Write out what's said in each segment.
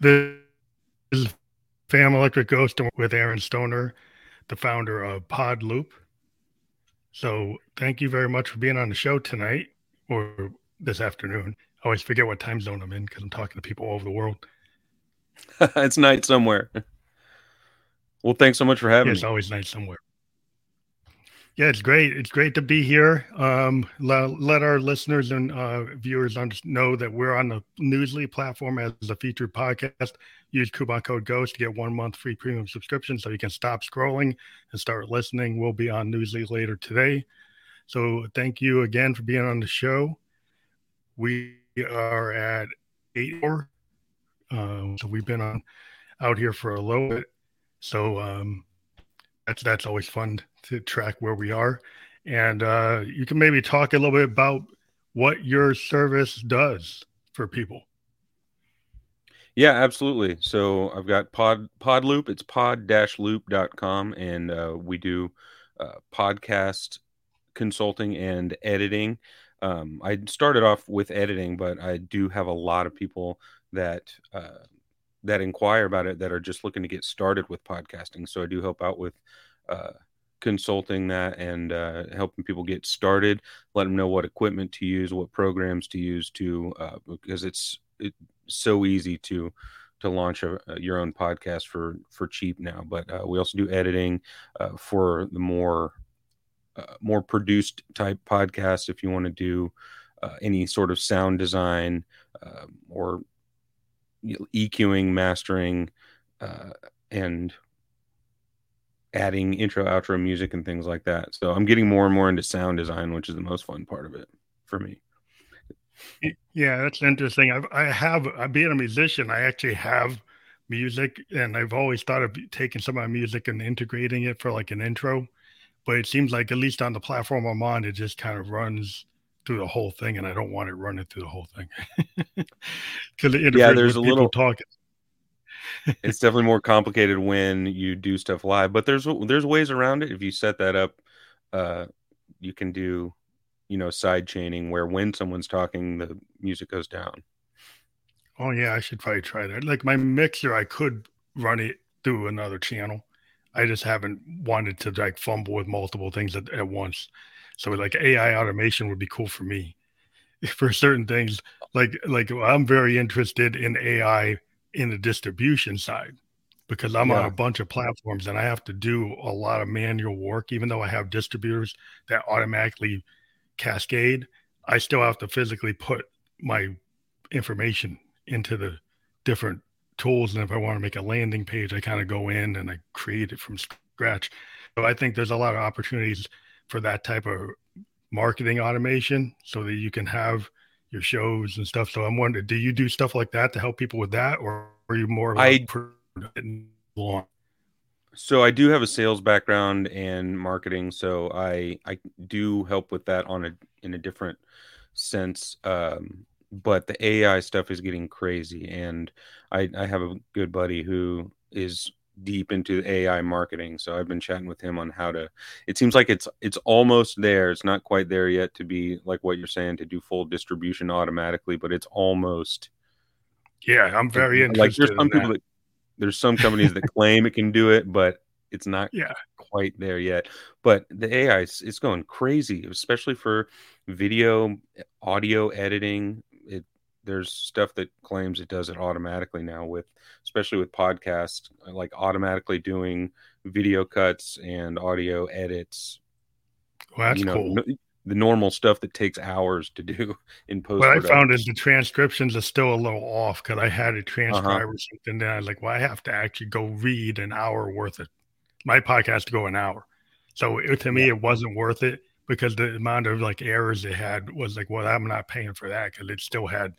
This is Phantom Electric Ghost with Aaron Stoner, the founder of PodLoop. So thank you very much for being on the show tonight or this afternoon. I always forget what time zone I'm in because I'm talking to people all over the world. It's night somewhere. Well, thanks so much for having me. It's always night somewhere. Yeah, it's great. It's great to be here. Let our listeners and viewers know that we're on the Newsly platform as a featured podcast. Use coupon code GHOST to get 1 month free premium subscription so you can stop scrolling and start listening. We'll be on Newsly later today. So thank you again for being on the show. We are at 8 hours. So we've been out here for a little bit. So that's always fun to track where we are. And you can maybe talk a little bit about what your service does for people. Yeah, absolutely. So I've got PodLoop. It's pod-loop.com. And we do podcast consulting and editing. I started off with editing, but I do have a lot of people that inquire about it that are just looking to get started with podcasting. So I do help out with consulting that and helping people get started, let them know what equipment to use, what programs to use because it's so easy to launch your own podcast for cheap now. But we also do editing for the more produced type podcasts. If you want to do any sort of sound design or EQing, mastering, and adding intro, outro music and things like that. So I'm getting more and more into sound design, which is the most fun part of it for me. Yeah, that's interesting. Being a musician, I actually have music, and I've always thought of taking some of my music and integrating it for like an intro. But it seems like, at least on the platform I'm on, it just kind of runs through the whole thing, and I don't want it running through the whole thing. Yeah, there's a little talking. It's definitely more complicated when you do stuff live, but there's ways around it. If you set that up, you can do, side chaining where when someone's talking, the music goes down. Oh yeah, I should probably try that. Like my mixer, I could run it through another channel. I just haven't wanted to like fumble with multiple things at once. So like AI automation would be cool for me for certain things. Like I'm very interested in AI in the distribution side because I'm on a bunch of platforms and I have to do a lot of manual work. Even though I have distributors that automatically cascade, I still have to physically put my information into the different tools. And if I want to make a landing page, I kind of go in and I create it from scratch. So I think there's a lot of opportunities for that type of marketing automation so that you can have your shows and stuff. So I'm wondering, do you do stuff like that to help people with that? Or are you more like long? So I do have a sales background and marketing. So I do help with that in a different sense. But the AI stuff is getting crazy. And I have a good buddy who is deep into AI marketing. So I've been chatting with him on how to, it seems like it's almost there. It's not quite there yet to be like what you're saying, to do full distribution automatically, but it's almost. Yeah. I'm very interested. Like there's some companies that claim it can do it, but it's not quite there yet. But the AI, it's going crazy, especially for video, audio editing. There's stuff that claims it does it automatically now, especially with podcasts, like automatically doing video cuts and audio edits. Well, that's cool. The normal stuff that takes hours to do in post. What I found is the transcriptions are still a little off because I had a transcribe or something. Then I was like, well, I have to actually go read an hour worth of my podcast to go an hour. So to me, it wasn't worth it because the amount of like errors it had was like, well, I'm not paying for that because it still had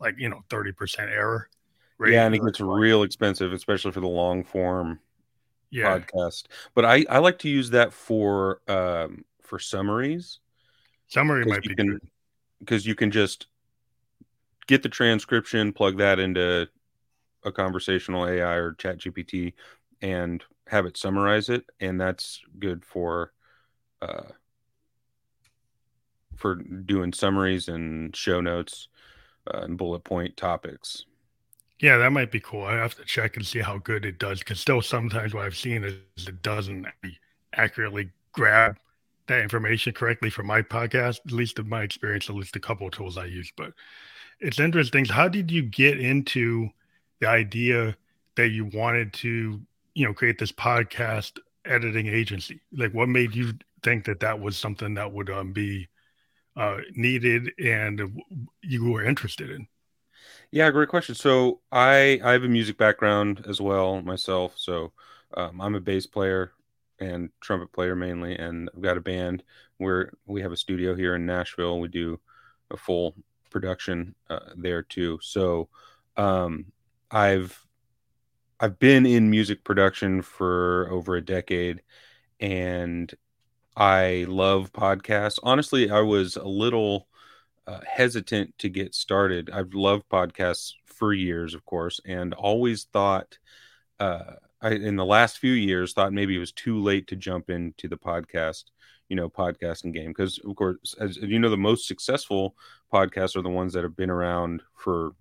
30% error rate. Yeah, and it gets real expensive, especially for the long form podcast. But I like to use that for summaries. Summary might be good because you can just get the transcription, plug that into a conversational AI or ChatGPT, and have it summarize it, and that's good for doing summaries and show notes. And bullet point topics. Yeah, that might be cool. I have to check and see how good it does, because still sometimes what I've seen is it doesn't accurately grab that information correctly for my podcast, at least in my experience, at least a couple of tools I use. But it's interesting. How did you get into the idea that you wanted to, you know, create this podcast editing agency? Like, what made you think that that was something that would be needed and you were interested in? Yeah, great question. So I have a music background as well myself. So I'm a bass player and trumpet player mainly, and I've got a band where we have a studio here in Nashville. We do a full production there too. So I've been in music production for over a decade, and I love podcasts. Honestly, I was a little hesitant to get started. I've loved podcasts for years, of course, and always thought in the last few years thought maybe it was too late to jump into the podcast, you know, podcasting game, because of course, as you know, the most successful podcasts are the ones that have been around for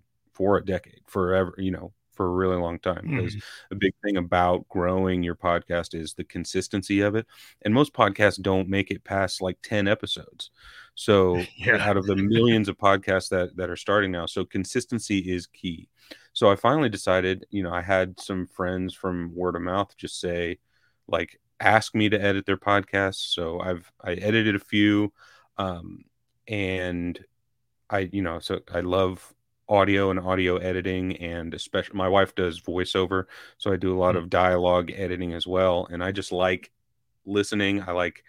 a decade, forever, you know, for a really long time. Because a big thing about growing your podcast is the consistency of it, and most podcasts don't make it past like 10 episodes. So out of the millions of podcasts that are starting now, so consistency is key. So I finally decided, you know, I had some friends from word of mouth just say, like, ask me to edit their podcasts. So I edited a few, and I, you know, so I love audio and audio editing, and especially my wife does voiceover, so I do a lot of dialogue editing as well, and I just like listening. I like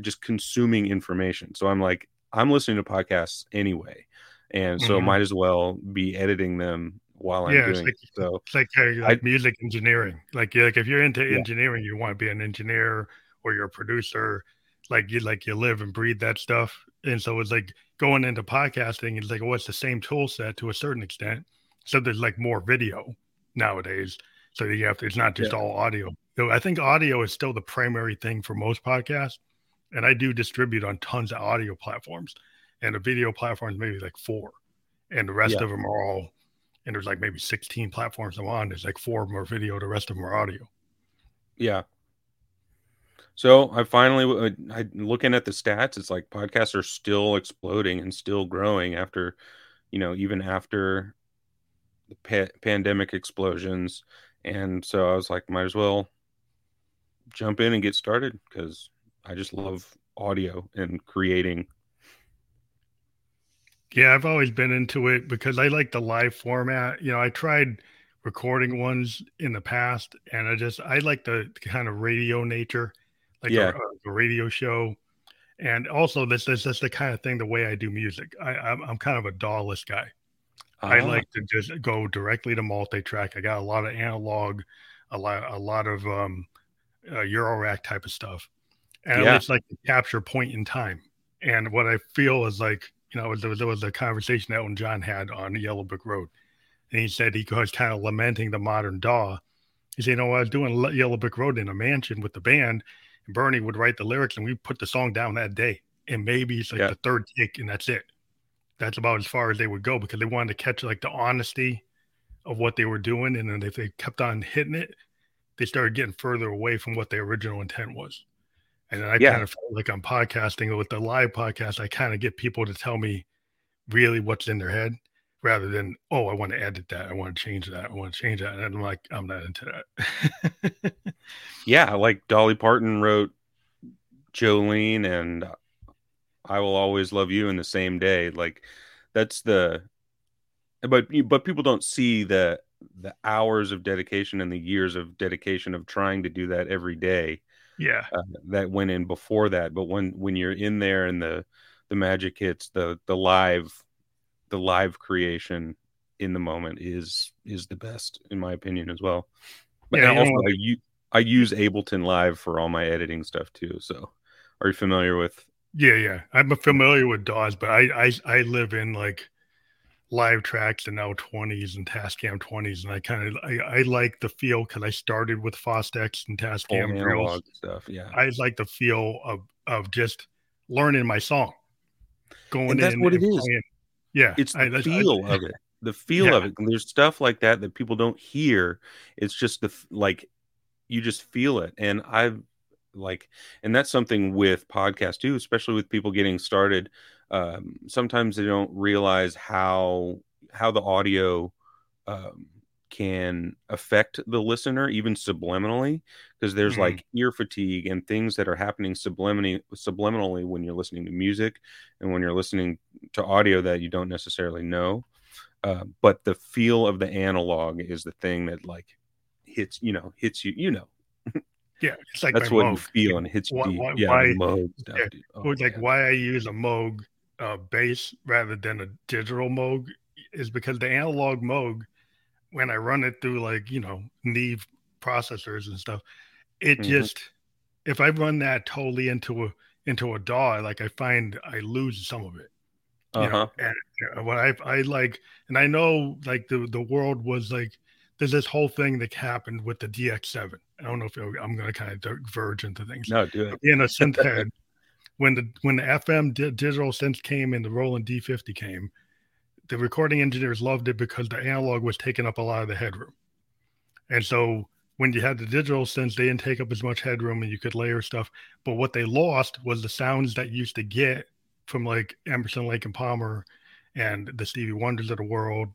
just consuming information, so I'm listening to podcasts anyway, and so might as well be editing them while I'm doing it. So it's like music engineering, like if you're into engineering, you want to be an engineer or you're a producer, you live and breathe that stuff. And so it's like going into podcasting, it's like, well, it's the same tool set to a certain extent. So there's like more video nowadays. So you have to, it's not just all audio. So I think audio is still the primary thing for most podcasts. And I do distribute on tons of audio platforms, and the video platforms, maybe like 4, and the rest of them are all, and there's like maybe 16 platforms I'm on. There's like 4 more video. The rest of them are audio. Yeah. So I looking at the stats, it's like podcasts are still exploding and still growing after, you know, even after the pandemic explosions. And so I was like, might as well jump in and get started, because I just love audio and creating. Yeah, I've always been into it because I like the live format. You know, I tried recording ones in the past, and I like the kind of radio nature. Like a radio show. And also this is the kind of thing, the way I do music. I'm kind of a DAW-less guy. I like to just go directly to multi-track. I got a lot of analog, a lot of Eurorack type of stuff. And it's like to capture point in time. And what I feel is like, you know, there was a conversation Elton John had on Yellow Brick Road. And he said he was kind of lamenting the modern DAW. He said, you know, I was doing Yellow Brick Road in a mansion with the band, and Bernie would write the lyrics, and we put the song down that day. And maybe it's like the third take, and that's it. That's about as far as they would go, because they wanted to catch like the honesty of what they were doing. And then if they kept on hitting it, they started getting further away from what their original intent was. And then I kind of felt like I'm podcasting with the live podcast. I kind of get people to tell me really what's in their head, rather than, oh, I want to edit that. I want to change that. I want to change that. And I'm like, I'm not into that. Yeah, like Dolly Parton wrote Jolene and I Will Always Love You in the same day. Like that's but people don't see the hours of dedication and the years of dedication of trying to do that every day. Yeah. That went in before that. But when you're in there and the magic hits, the live creation in the moment is the best, in my opinion, as well. But I use Ableton Live for all my editing stuff too. So are you familiar with? Yeah. I'm familiar with DAWs, but I live in like Live Tracks and now 20s and Tascam 20s. And I kind of, I like the feel, cause I started with Fostex and Tascam analog stuff. Yeah. I like the feel of just learning my song. Going and that's in what it is. Playing. Yeah, it's the feel of it. the feel of it. There's stuff like that that people don't hear. It's just the, like, you just feel it. And I've like, and that's something with podcasts too, especially with people getting started. Sometimes they don't realize how the audio can affect the listener, even subliminally, because there's like ear fatigue and things that are happening subliminally when you're listening to music and when you're listening to audio that you don't necessarily know. But the feel of the analog is the thing that like hits you. Yeah, it's like that's what Moog. You feel and hits you. Why I use a Moog bass rather than a digital Moog is because the analog Moog, when I run it through Neve processors and stuff, it just, if I run that totally into a DAW, like I find I lose some of it. And what I like, and I know like the world was like, there's this whole thing that happened with the DX7. I don't know if I'm going to kind of diverge into things. No, do it. In a synth head, when the FM digital synth came and the Roland D50 came, the recording engineers loved it because the analog was taking up a lot of the headroom. And so when you had the digital synths, they didn't take up as much headroom and you could layer stuff. But what they lost was the sounds that you used to get from like Emerson, Lake and Palmer and the Stevie Wonders of the world.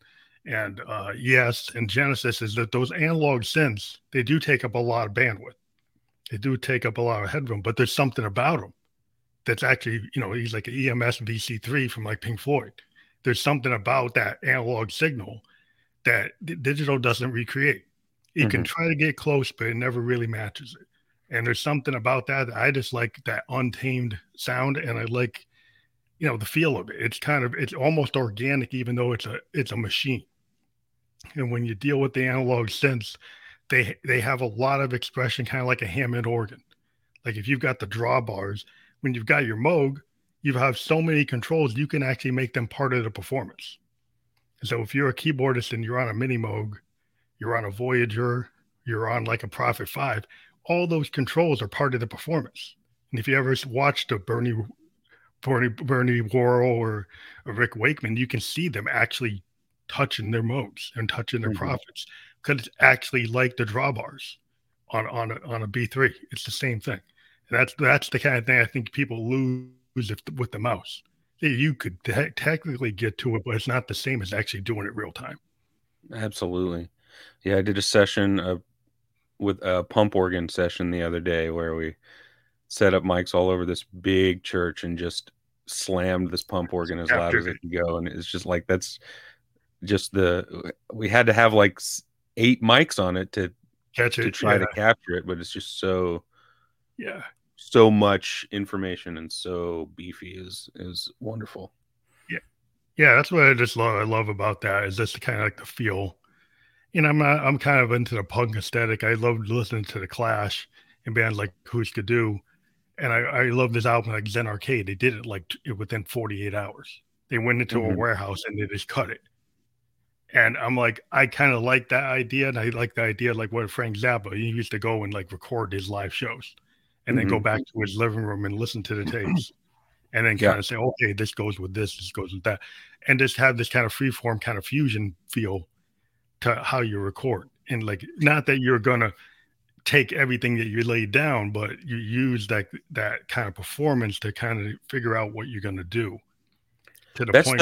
And and Genesis is that those analog synths, they do take up a lot of bandwidth. They do take up a lot of headroom, but there's something about them that's actually, he's like an EMS VC3 from like Pink Floyd. There's something about that analog signal that digital doesn't recreate. It can try to get close, but it never really matches it. And there's something about that I just like that untamed sound, and I like, the feel of it. It's kind of, it's almost organic, even though it's a machine. And when you deal with the analog synths, they have a lot of expression, kind of like a Hammond organ. Like if you've got the drawbars, when you've got your Moog, you have so many controls, you can actually make them part of the performance. And so if you're a keyboardist and you're on a mini Moog, you're on a Voyager, you're on like a Prophet 5, all those controls are part of the performance. And if you ever watched a Bernie Worrell or a Rick Wakeman, you can see them actually touching their modes and touching their prophets, because it's actually like the drawbars on a B3. It's the same thing. And that's the kind of thing I think people lose with the mouse. You could technically get to it, but it's not the same as actually doing it real time. Absolutely. Yeah, I did a session with a pump organ session the other day where we set up mics all over this big church and just slammed this pump organ as loud as it could go. And it's just like, that's just we had to have like 8 mics on it to catch it, to try to capture it, but it's just so much information and so beefy is wonderful. Yeah. That's what I just love. I love about that is just kind of like the feel. And I'm kind of into the punk aesthetic. I loved listening to The Clash and bands like Hüsker Dü. And I love this album, like Zen Arcade. They did it like within 48 hours. They went into a warehouse and they just cut it. And I'm like, I kind of like that idea. And I like the idea, like what Frank Zappa, he used to go and like record his live shows and then go back to his living room and listen to the tapes and then kind of say, okay, this goes with this, this goes with that. And just have this kind of freeform kind of fusion feel to how you record. And like, not that you're going to take everything that you laid down, but you use that kind of performance to kind of figure out what you're going to do. To the point.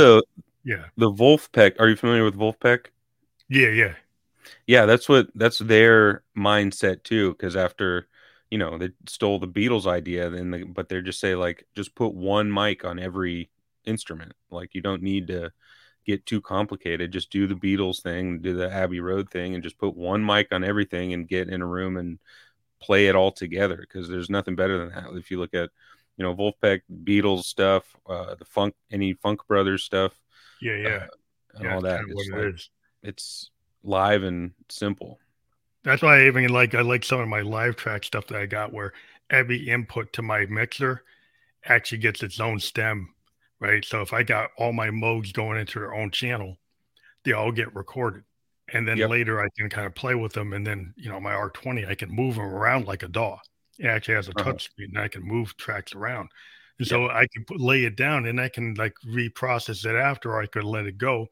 The Wolfpack. Are you familiar with Wolfpack? Yeah. That's their mindset too. Because after, they stole the Beatles idea, but they just say like, just put one mic on every instrument. Like you don't need to get too complicated. Just do the Beatles thing, do the Abbey Road thing, and just put one mic on everything and get in a room and play it all together, because there's nothing better than that. If you look at Wolfpack, Beatles stuff, the funk, any Funk Brothers stuff, all that, it's live and simple. That's why I even like some of my live track stuff that I got, where every input to my mixer actually gets its own stem. Right. So if I got all my Moogs going into their own channel, they all get recorded. And then later I can kind of play with them. And then, my R20, I can move them around like a DAW. It actually has a touch screen and I can move tracks around. And so I can lay it down and I can like reprocess it after, or I could let it go.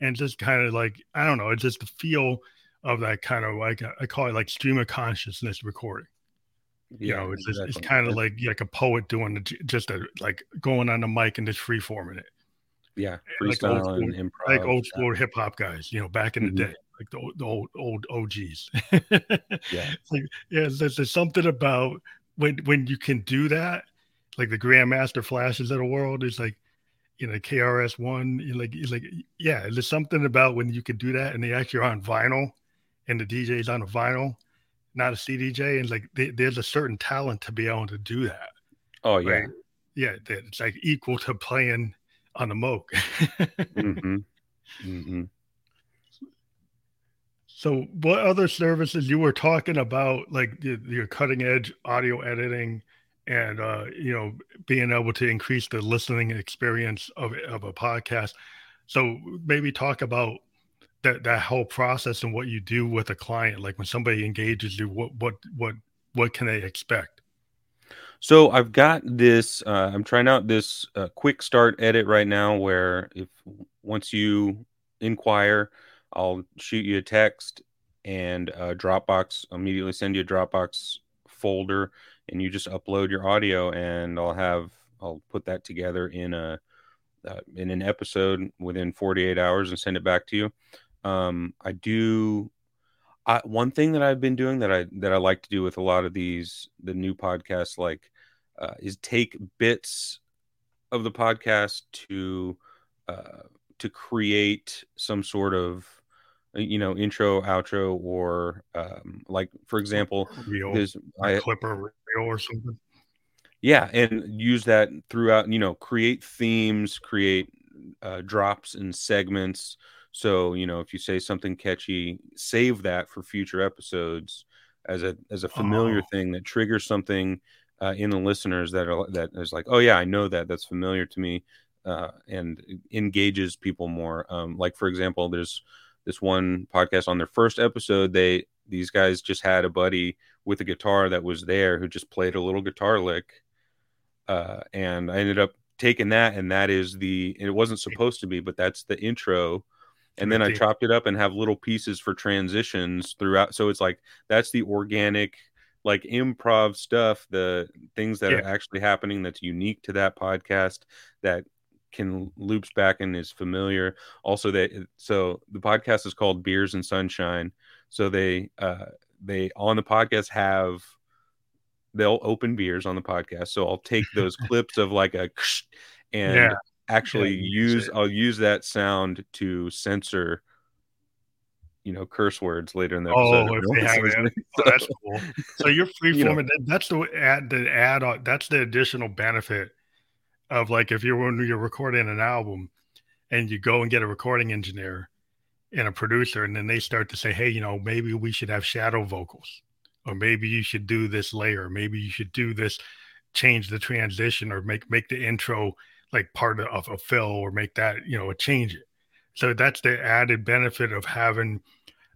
and just kind of like, I don't know, it's just the feel of that kind of like, I call it like stream of consciousness recording. You know, it's exactly. It's kind of like a poet doing the, just a, like going on the mic and just free-forming it. Yeah, freestyle like old school, and improv. Like old school hip hop guys, you know, back in the day, like the old OGs. There's something about when you can do that, like the Grandmaster Flashes of the world is like, you know, KRS-One. It's like there's something about when you can do that, and they actually are on vinyl, and the DJ's on a vinyl, not a CDJ, and like there's a certain talent to be able to do that. Oh yeah, right? Yeah, it's like equal to playing on the Moog. So what other services you were talking about, like your cutting edge audio editing and, you know, being able to increase the listening experience of a podcast. So maybe talk about that whole process and what you do with a client. Like when somebody engages you, what can they expect? So I've got this, I'm trying out this quick start edit right now where if once you inquire, I'll shoot you a text and Dropbox, immediately send you a Dropbox folder and you just upload your audio and I'll put that together in an episode within 48 hours and send it back to you. One thing that I've been doing that I like to do with a lot of the new podcasts, like, is take bits of the podcast to create some sort of, you know, intro, outro, or like, for example, clip or reel or something. Yeah, and use that throughout. You know, create themes, create drops and segments. So, you know, if you say something catchy, save that for future episodes as a familiar thing that triggers something in the listeners that is like, oh yeah, I know that's familiar to me, and engages people more. Like, for example, there's this one podcast on their first episode. These guys just had a buddy with a guitar that was there who just played a little guitar lick. And I ended up taking that, and it wasn't supposed to be, but that's the intro. And then I chopped it up and have little pieces for transitions throughout. So it's like, that's the organic, like, improv stuff, the things that are actually happening that's unique to that podcast that can loops back and is familiar. Also, so the podcast is called Beers and Sunshine. So they on the podcast they'll open beers on the podcast. So I'll take those clips of like a and... Yeah. I'll use that sound to censor, you know, curse words later in the episode. If they have it. So, that's cool. So you're free-forming. You know. That's the add-on. That's the additional benefit of, like, if you're recording an album and you go and get a recording engineer and a producer, and then they start to say, hey, you know, maybe we should have shadow vocals, or maybe you should do this layer, maybe you should do this, change the transition, or make the intro like part of a fill, or make that, you know, change it. So that's the added benefit of having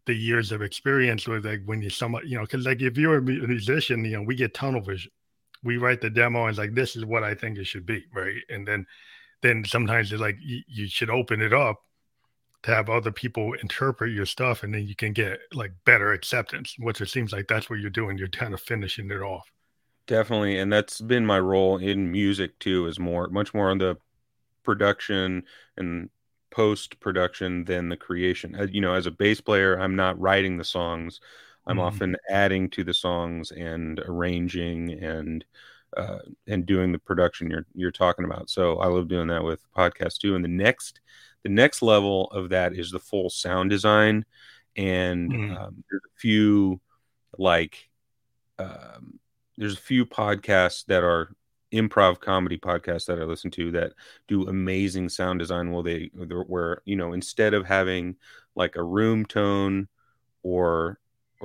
the years of experience with, like, when you somewhat, you know, because, like, if you're a musician, you know, we get tunnel vision. We write the demo and it's like, this is what I think it should be, right? And then sometimes it's like you should open it up to have other people interpret your stuff, and then you can get, like, better acceptance, which it seems like that's what you're doing. You're kind of finishing it off. Definitely, and that's been my role in music too, is much more on the production and post-production than the creation. You know, as a bass player, I'm not writing the songs. I'm often adding to the songs and arranging and doing the production you're talking about. So I love doing that with podcasts too. And the next level of that is the full sound design, and there's a few there's a few podcasts that are improv comedy podcasts that I listen to that do amazing sound design. Well, where, you know, instead of having like a room tone or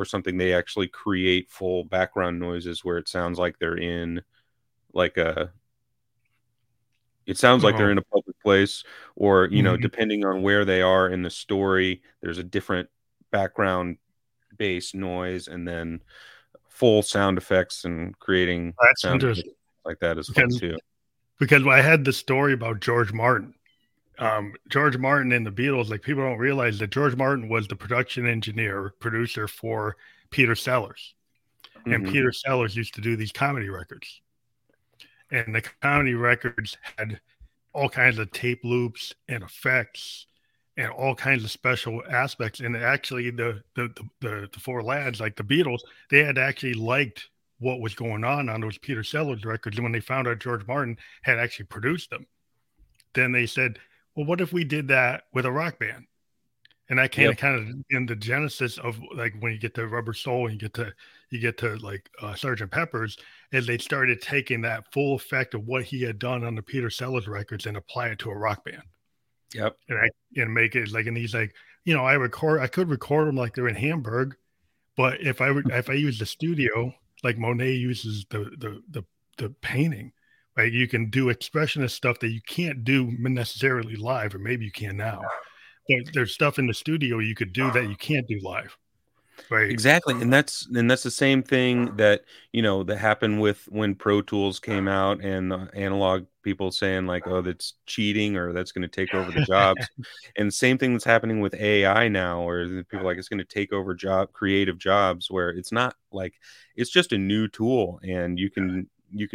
something, they actually create full background noises where it sounds like they're in like they're in a public place, or, you know, depending on where they are in the story, there's a different background bass noise, and then full sound effects and creating that's sound interesting like that is fun too. Because I had the story about George Martin, George Martin and the Beatles, like, people don't realize that George Martin was the production engineer, producer for Peter Sellers. Mm-hmm. And Peter Sellers used to do these comedy records. And the comedy records had all kinds of tape loops and effects and all kinds of special aspects. And actually the four lads, like the Beatles, they had actually liked what was going on those Peter Sellers records. And when they found out George Martin had actually produced them, then they said, well, what if we did that with a rock band? And that kind of in the genesis of, like, when you get to Rubber Soul and you get to like Sgt. Pepper's, as they started taking that full effect of what he had done on the Peter Sellers records and apply it to a rock band. Yep. And make it like, and he's like, you know, I could record them like they're in Hamburg, but if I use the studio, like Monet uses the painting, right? You can do expressionist stuff that you can't do necessarily live, or maybe you can now. There's stuff in the studio you could do that you can't do live, right? Exactly, and that's the same thing that, you know, that happened with when Pro Tools came out and analog people saying like, oh, that's cheating or that's going to take over the jobs, and same thing that's happening with AI now, where people are like, it's going to take over creative jobs, where it's not like, it's just a new tool, and you can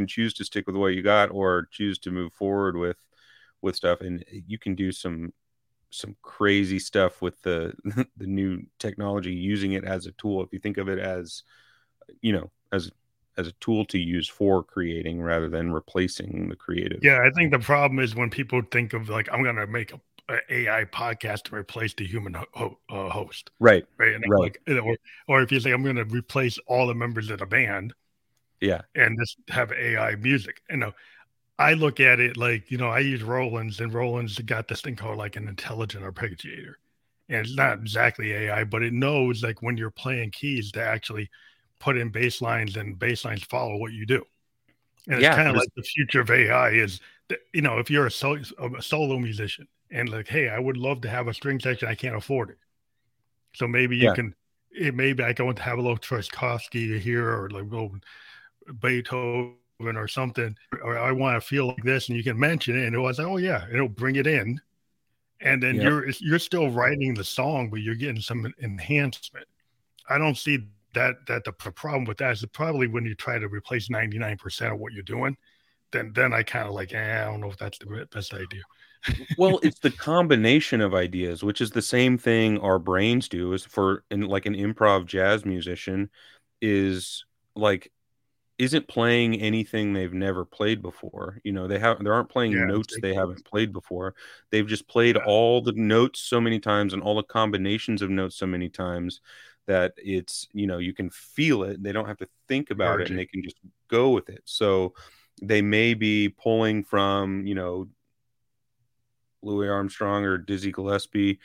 choose to stick with what you got or choose to move forward with stuff, and you can do some crazy stuff with the new technology, using it as a tool. If you think of it as, you know, as a tool to use for creating rather than replacing the creative. Yeah. I think the problem is when people think of like, I'm going to make an AI podcast to replace the human host. Right. Right. And right. Like, or if you say, I'm going to replace all the members of the band. Yeah. And just have AI music. You know, I look at it like, you know, I use Roland's, and Roland's got this thing called like an intelligent arpeggiator, and it's not exactly AI, but it knows like when you're playing keys to actually put in bass lines, and bass lines follow what you do. And it's kind of like the future of AI is, you know, if you're a solo musician and like, hey, I would love to have a string section, I can't afford it. So maybe you can, it maybe I go to have a little Tchaikovsky here or like a little Beethoven or something, or I want to feel like this, and you can mention it, and it was like, oh yeah, it'll bring it in, and then you're still writing the song, but you're getting some enhancement. I don't see that the problem with that is probably when you try to replace 99% of what you're doing, then I kind of like, I don't know if that's the best idea. Well, it's the combination of ideas, which is the same thing our brains do. Is for like an improv jazz musician is like, isn't playing anything they've never played before. You know, they aren't playing notes they haven't played before. They've just played all the notes so many times and all the combinations of notes so many times that it's, you know, you can feel it. They don't have to think about it, and they can just go with it. So they may be pulling from, you know, Louis Armstrong or Dizzy Gillespie,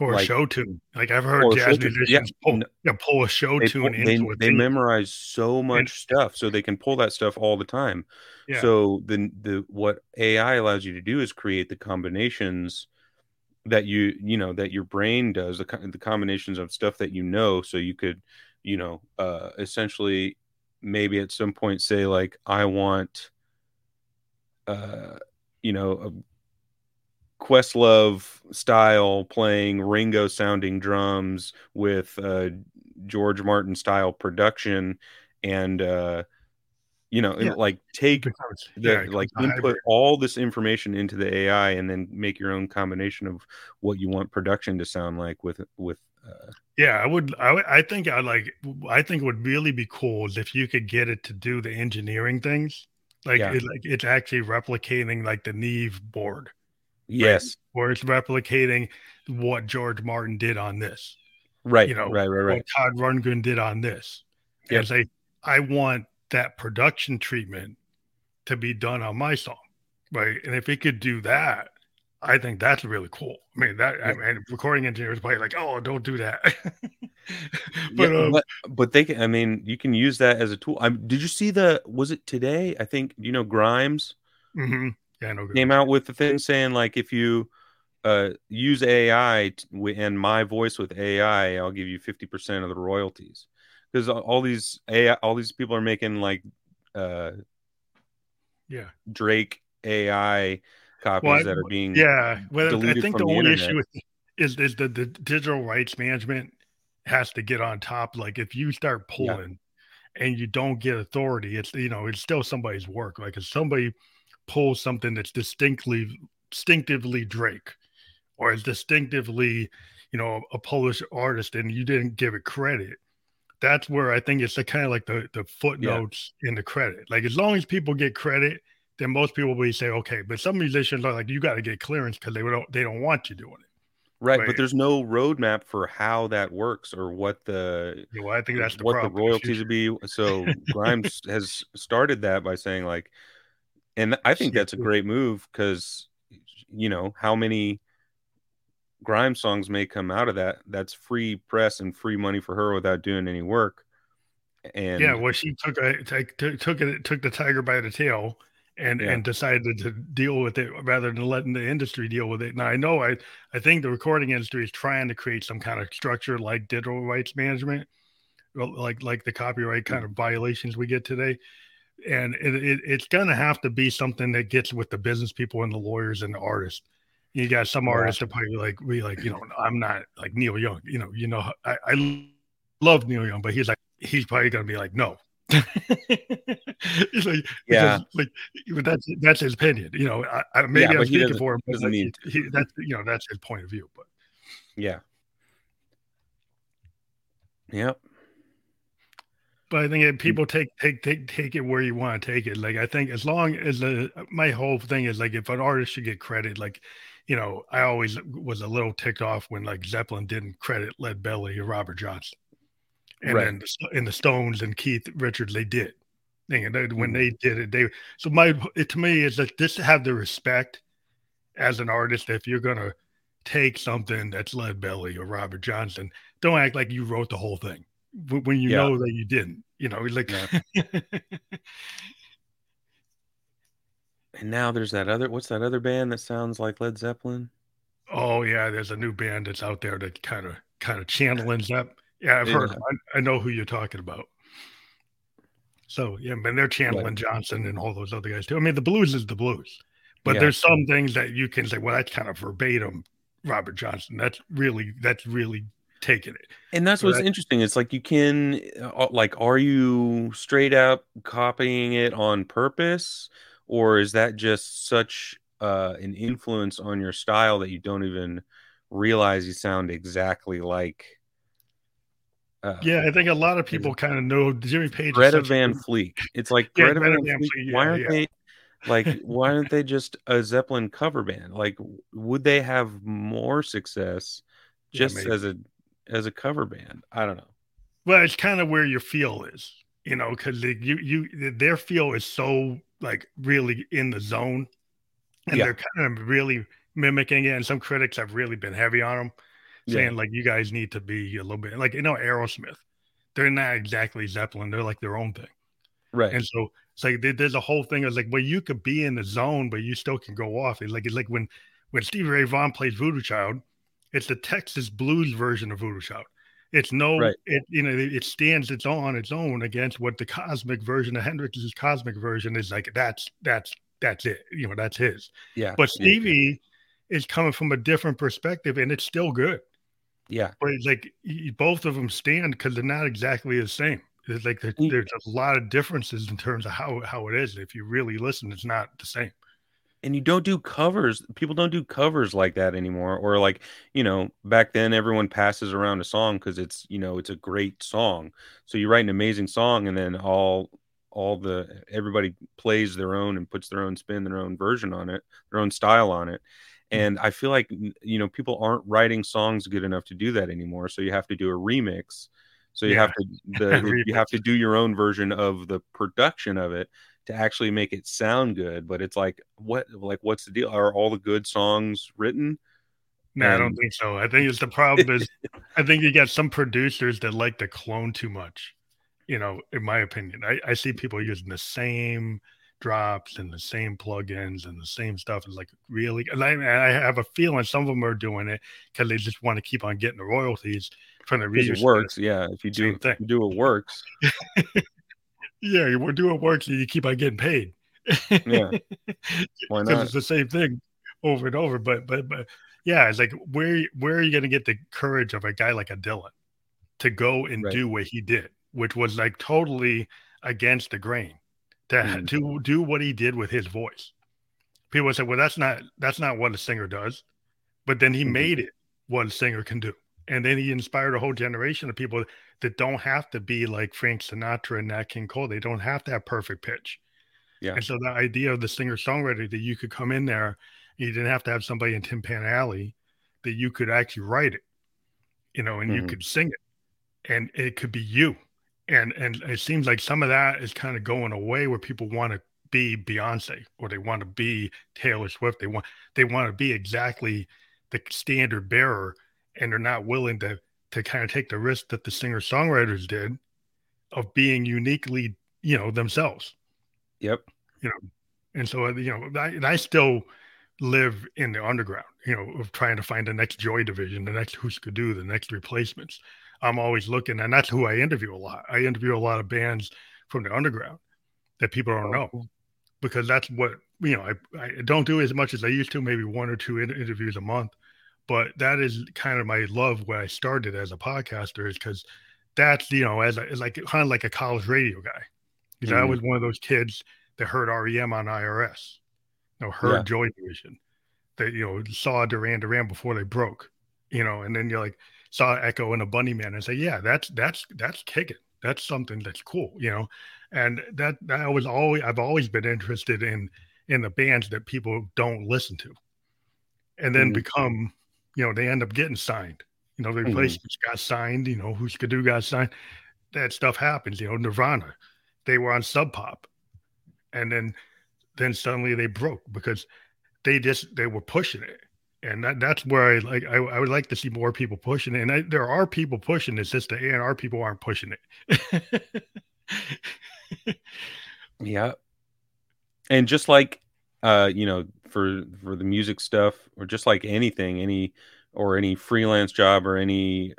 or like, a show tune. Like, I've heard jazz musicians pull a show tune into it. They memorize so much stuff, so they can pull that stuff all the time. Yeah. So the what AI allows you to do is create the combinations that you know, that your brain does, the combinations of stuff that you know. So you could, you know, essentially maybe at some point say like, I want, you know, a Questlove style playing Ringo sounding drums with George Martin style production, and you know, like take like input all this information into the AI and then make your own combination of what you want production to sound like with I think it would really be cool if you could get it to do the engineering things, like, it's actually replicating like the Neve board. Yes, right? Or it's replicating what George Martin did on this, right? You know, right. What Todd Rundgren did on this. Yeah, say I want that production treatment to be done on my song, right? And if it could do that, I think that's really cool. I mean, I mean, recording engineers probably like, oh, don't do that. But they can. I mean, you can use that as a tool. Did you see was it today? I think, you know, Grimes. Mm-hmm. Came out with the thing saying like, if you use AI and my voice with AI, I'll give you 50% of the royalties, because all these people are making like Drake AI copies that are being deleted. I think the only issue is that the digital rights management has to get on top. Like if you start pulling and you don't get authority, it's, you know, it's still somebody's work. Like if somebody pulls something that's distinctively Drake or is distinctively, you know, a Polish artist and you didn't give it credit, that's where I think it's the kind of like the footnotes in the credit. Like as long as people get credit, then most people will say, okay, but some musicians are like, you got to get clearance because they don't want you doing it. Right, but there's no roadmap for how that works or what the I think that's the what problem. The royalties would be. So Grimes has started that by saying like, and I think that's a great move because, you know, how many Grimes songs may come out of that? That's free press and free money for her without doing any work. And she took the tiger by the tail. And decided to deal with it rather than letting the industry deal with it. Now, I know I think the recording industry is trying to create some kind of structure like digital rights management, like the copyright kind of violations we get today. And it's going to have to be something that gets with the business people and the lawyers and the artists. You got some artists that probably be like, you know, I'm not like Neil Young. You know, I love Neil Young, but he's probably going to be like, no. That's his opinion, you know. Maybe I'm speaking for him, but that's, you know, that's his point of view. But but I think if people take it where you want to take it. Like I think as long as my whole thing is like if an artist should get credit, like, you know, I always was a little ticked off when like Zeppelin didn't credit Lead Belly or Robert Johnson. And then in the Stones and Keith Richards, they did. And when they did it, to me is like just have the respect as an artist. If you're gonna take something that's Lead Belly or Robert Johnson, don't act like you wrote the whole thing when you know that you didn't. You know, like. And now there's that other. What's that other band that sounds like Led Zeppelin? Oh yeah, there's a new band that's out there that kind of channeling Zeppelin. Yeah, I've heard. I know who you're talking about. So, yeah, man, they're channeling Johnson and all those other guys, too. I mean, the blues is the blues. But there's some things that you can say, well, that's kind of verbatim Robert Johnson. That's really taking it. And that's what's interesting. It's like you can, like, are you straight up copying it on purpose? Or is that just such an influence on your style that you don't even realize you sound exactly like... I think a lot of people kind of know Jimmy Page. Greta Van Fleet. It's like Greta Van Fleet. Why aren't they just a Zeppelin cover band? Like, would they have more success just as a cover band? I don't know. Well, it's kind of where your feel is, you know, because their feel is so like really in the zone, and they're kind of really mimicking it. And some critics have really been heavy on them. Saying like you guys need to be a little bit like, you know, Aerosmith, they're not exactly Zeppelin, they're like their own thing, right? And so it's like there's a whole thing of like, well, you could be in the zone, but you still can go off. It's like when Stevie Ray Vaughan plays Voodoo Child, it's the Texas blues version of Voodoo Child. It's it stands its own against what the cosmic version of Hendrix's cosmic version is like. That's it, you know, that's his. But Stevie is coming from a different perspective, and it's still good. But it's like both of them stand because they're not exactly the same. It's like there's a lot of differences in terms of how it is. If you really listen, it's not the same. And you don't do covers. People don't do covers like that anymore. Or like, you know, back then everyone passes around a song because it's, you know, it's a great song. So you write an amazing song, and then everybody plays their own and puts their own spin, their own version on it, their own style on it. And I feel like, you know, people aren't writing songs good enough to do that anymore. So you have to do a remix. So you have to do your own version of the production of it to actually make it sound good. But it's like, what's the deal? Are all the good songs written? No, I don't think so. I think it's the problem is I think you got some producers that like to clone too much. You know, in my opinion, I see people using the same drops and the same plugins and the same stuff. Is like, really? And I have a feeling some of them are doing it because they just want to keep on getting the royalties from the reason. It works. If you do it works. You do it works and you keep on getting paid. Why not? It's the same thing. over and over. But yeah, it's like, where are you going to get the courage of a guy like a Dylan to go and do what he did, which was like totally against the grain, to do what he did with his voice? People would say, well, that's not what a singer does. But then he made it what a singer can do. And then he inspired a whole generation of people that don't have to be like Frank Sinatra and Nat King Cole. They don't have to have perfect pitch. Yeah. And so the idea of the singer-songwriter, that you could come in there, you didn't have to have somebody in Tin Pan Alley, that you could actually write it, and you could sing it. And it could be you. And it seems like some of that is kind of going away, where people want to be Beyonce, or they want to be Taylor Swift. They want to be exactly the standard bearer, and they're not willing to kind of take the risk that the singer-songwriters did of being uniquely, themselves. Yep. And so, I still live in the underground, of trying to find the next Joy Division, the next Hüsker Dü, the next Replacements. I'm always looking, and that's who I interview a lot. I interview a lot of bands from the underground that people don't know. Because that's what, I don't do as much as I used to, maybe one or two interviews a month. But that is kind of my love where I started as a podcaster, is because that's, as like kind of like a college radio guy. Because I was one of those kids that heard REM on IRS, heard Joy Division, that, saw Duran Duran before they broke, and then you're like, saw Echo and a Bunnyman and say, yeah, that's kicking. That's something that's cool, and I've always been interested in the bands that people don't listen to, and then become, they end up getting signed. The Replacements got signed. Hüsker Dü got signed. That stuff happens. Nirvana, they were on Sub Pop, and then suddenly they broke because they were pushing it, and that's where I would like to see more people pushing it. And there are people pushing it. It's just the A&R people aren't pushing it. Yeah. And just like for the music stuff, or just like anything, any freelance job, or any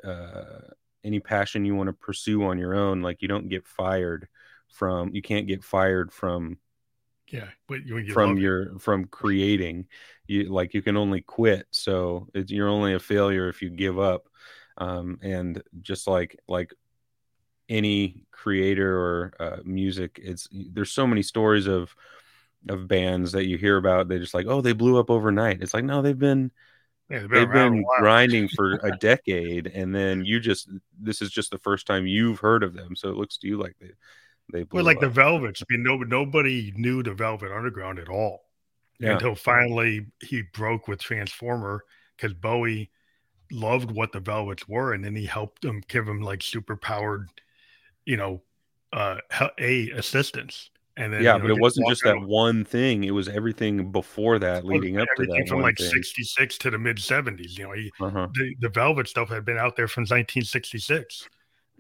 passion you want to pursue on your own, like you can't get fired from from creating. You you can only quit, so you're only a failure if you give up. And just like any creator or music, there's so many stories of bands that you hear about. They just like, oh, they blew up overnight. It's like, no, they've been grinding for a decade, and then this is just the first time you've heard of them. So it looks to you like they blew up. The Velvets. I mean, nobody knew the Velvet Underground at all until finally he broke with Transformer, because Bowie loved what the Velvets were, and then he helped them, give them like super powered assistance. And then, but it wasn't just that one thing. It was everything before that, leading up to that. From like 66 to the mid 70s, the Velvet stuff had been out there from 1966.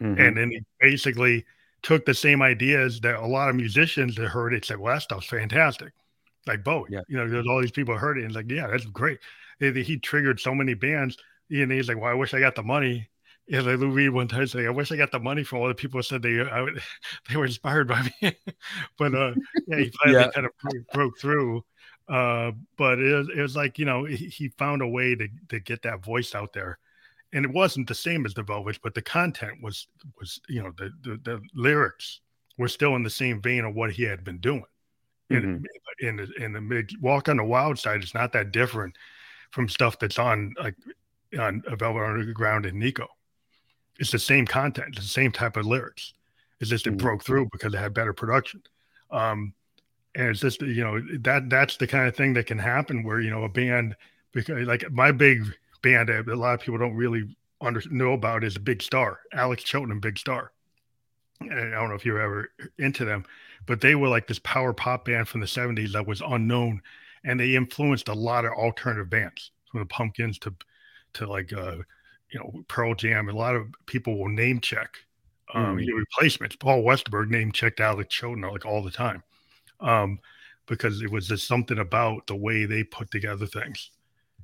And then he basically took the same ideas that a lot of musicians that heard it said, well, that stuff's fantastic. Like Bowie, there's all these people heard it and it's like, yeah, that's great. He triggered so many bands. And he's like, well, I wish I got the money. Yeah, like Lou Reed one time said, I wish I got the money from all the people who said they were inspired by me. But he finally kind of broke through. But it was like, he found a way to get that voice out there. And it wasn't the same as the Velvets, but the content was the lyrics were still in the same vein of what he had been doing. In the mid Walk on the Wild Side, it's not that different from stuff that's on Velvet Underground and Nico. It's the same content, it's the same type of lyrics. It's just it broke through because it had better production. And it's just, that's the kind of thing that can happen where, a band, because like my big band that a lot of people don't really know about is Big Star, Alex Chilton and Big Star. And I don't know if you were ever into them, but they were like this power pop band from the 70s that was unknown. And they influenced a lot of alternative bands, from the Pumpkins to like, Pearl Jam. A lot of people will name check Replacements. Paul Westerberg name checked Alex Chilton like all the time, because it was just something about the way they put together things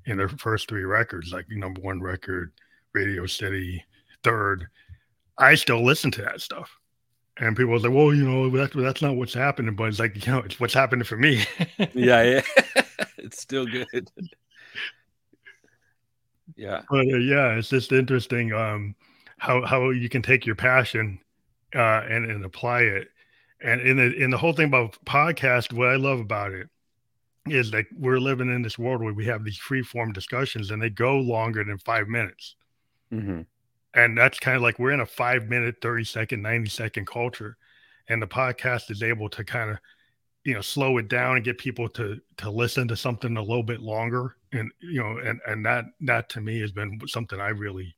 in their first three records, like number one record, Radio City, third. I still listen to that stuff. And people was like, well, that's not what's happening. But it's like, it's what's happening for me. Yeah. It's still good. Yeah. But yeah, it's just interesting how you can take your passion and apply it. And in the whole thing about podcast, what I love about it is that we're living in this world where we have these free form discussions and they go longer than 5 minutes. Mm-hmm. And that's kind of like we're in a 5 minute, 30 second, 90 second culture. And the podcast is able to kind of, you know, slow it down and get people to listen to something a little bit longer. And, you know, and that to me has been something I really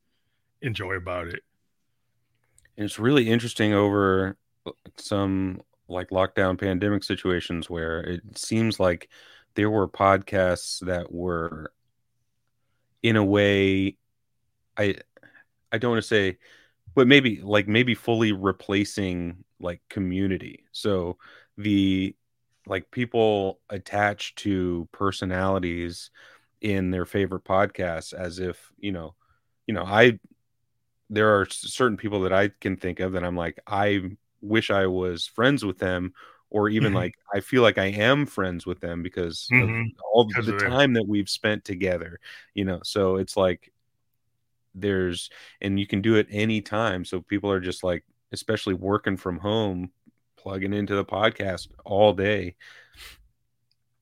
enjoy about it. And it's really interesting over some like lockdown pandemic situations where it seems like there were podcasts that were in a way, I don't want to say, but maybe fully replacing like community. So the like people attached to personalities in their favorite podcasts as if, you know, there are certain people that I can think of that I'm like, I wish I was friends with them, or even mm-hmm. like, I feel like I am friends with them because mm-hmm. of all the time that we've spent together, you know? So it's like, and you can do it any time. So people are just like, especially working from home, plugging into the podcast all day.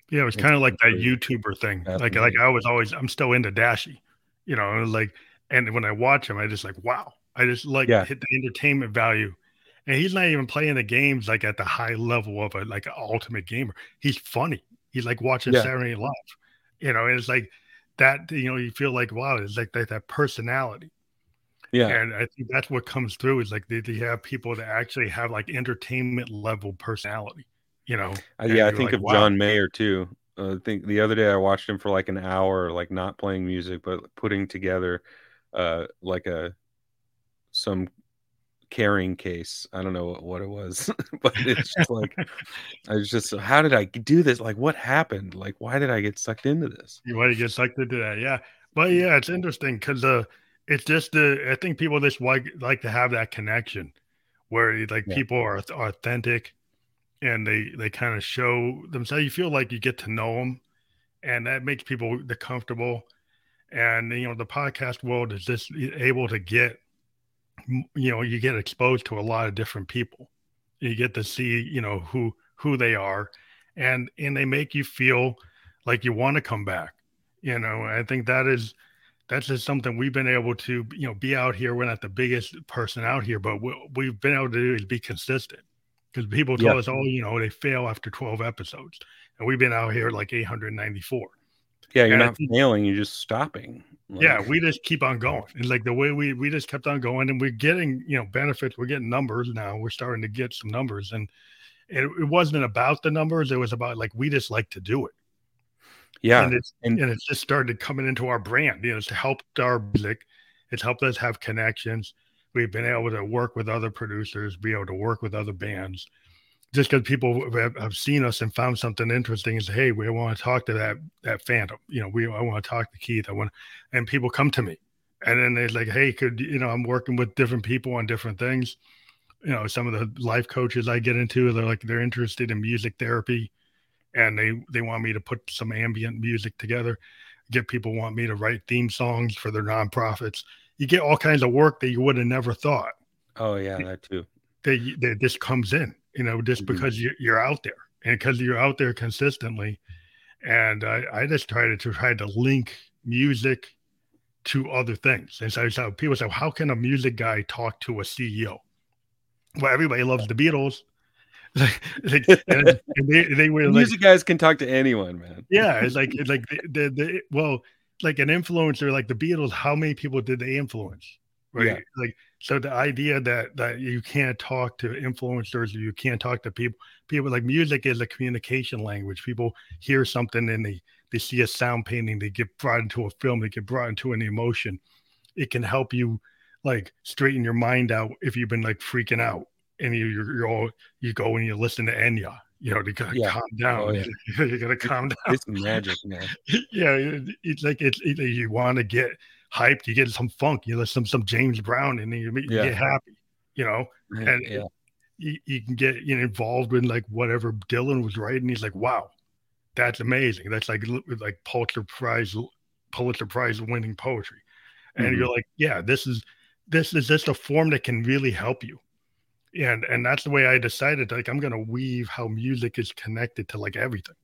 Yeah. It was kind of like that YouTuber thing. Like I'm still into Dashi, you know, like, and when I watch him, I just like, wow, I just like hit the entertainment value. And he's not even playing the games like at the high level of an ultimate gamer. He's funny. He's like watching Saturday Night Live, you know, and it's like that, you know, you feel like, wow, it's like that personality. Yeah. And I think that's what comes through is like they have people that actually have like entertainment level personality, you know? Yeah. I think like, of wow. John Mayer too. I think the other day I watched him for like an hour, like not playing music, but putting together like some carrying case. I don't know what it was, but it's just like, I was just, how did I do this? Like what happened? Like, why did I get sucked into this? Why did you get sucked into that? Yeah. But yeah, it's interesting because, it's just I think people just like to have that connection where like people are authentic and they kind of show themselves. You feel like you get to know them and that makes people comfortable. And, you know, the podcast world is just able to get, you know, you get exposed to a lot of different people. You get to see, you know, who they are and they make you feel like you want to come back. You know, I think that's just something we've been able to, you know, be out here. We're not the biggest person out here, but what we've been able to do is be consistent because people tell us, oh, you know, they fail after 12 episodes and we've been out here like 894. Yeah. You're not failing. You're just stopping. Like, yeah. We just keep on going. And like the way we just kept on going and we're getting, you know, benefits, we're getting numbers now. We're starting to get some numbers and it wasn't about the numbers. It was about like, we just like to do it. Yeah. And it's just started coming into our brand. You know, it's helped our music. It's helped us have connections. We've been able to work with other producers, be able to work with other bands. Just because people have seen us and found something interesting and say, hey, we want to talk to that Phantom. You know, I want to talk to Keith. And people come to me. And then they're like, hey, I'm working with different people on different things. You know, some of the life coaches I get into, they're interested in music therapy. And they want me to put some ambient music together, want me to write theme songs for their nonprofits. You get all kinds of work that you would have never thought. Oh, yeah, that too. That just comes in, you know, just mm-hmm. because you're out there and because you're out there consistently. And I just tried to link music to other things. And so people say, well, how can a music guy talk to a CEO? Well, everybody loves the Beatles. They were like, music guys can talk to anyone, man. Yeah, it's like like an influencer, like the Beatles. How many people did they influence? Right. Yeah. Like so, the idea that you can't talk to influencers, or you can't talk to people like music is a communication language. People hear something and they see a sound painting, they get brought into a film, they get brought into an emotion. It can help you like straighten your mind out if you've been like freaking out. And you go and you listen to Enya, you know, to calm down. Oh, yeah. You gotta calm down. It's magic, man. Yeah, it's like it's you want to get hyped, you get some funk, you listen to some James Brown, and then you get happy, you know. And you can get involved in like whatever Dylan was writing. He's like, wow, That's amazing. That's like Pulitzer Prize winning poetry. And mm-hmm. you're like, yeah, this is just a form that can really help you. And that's the way I decided, like, I'm going to weave how music is connected to like everything.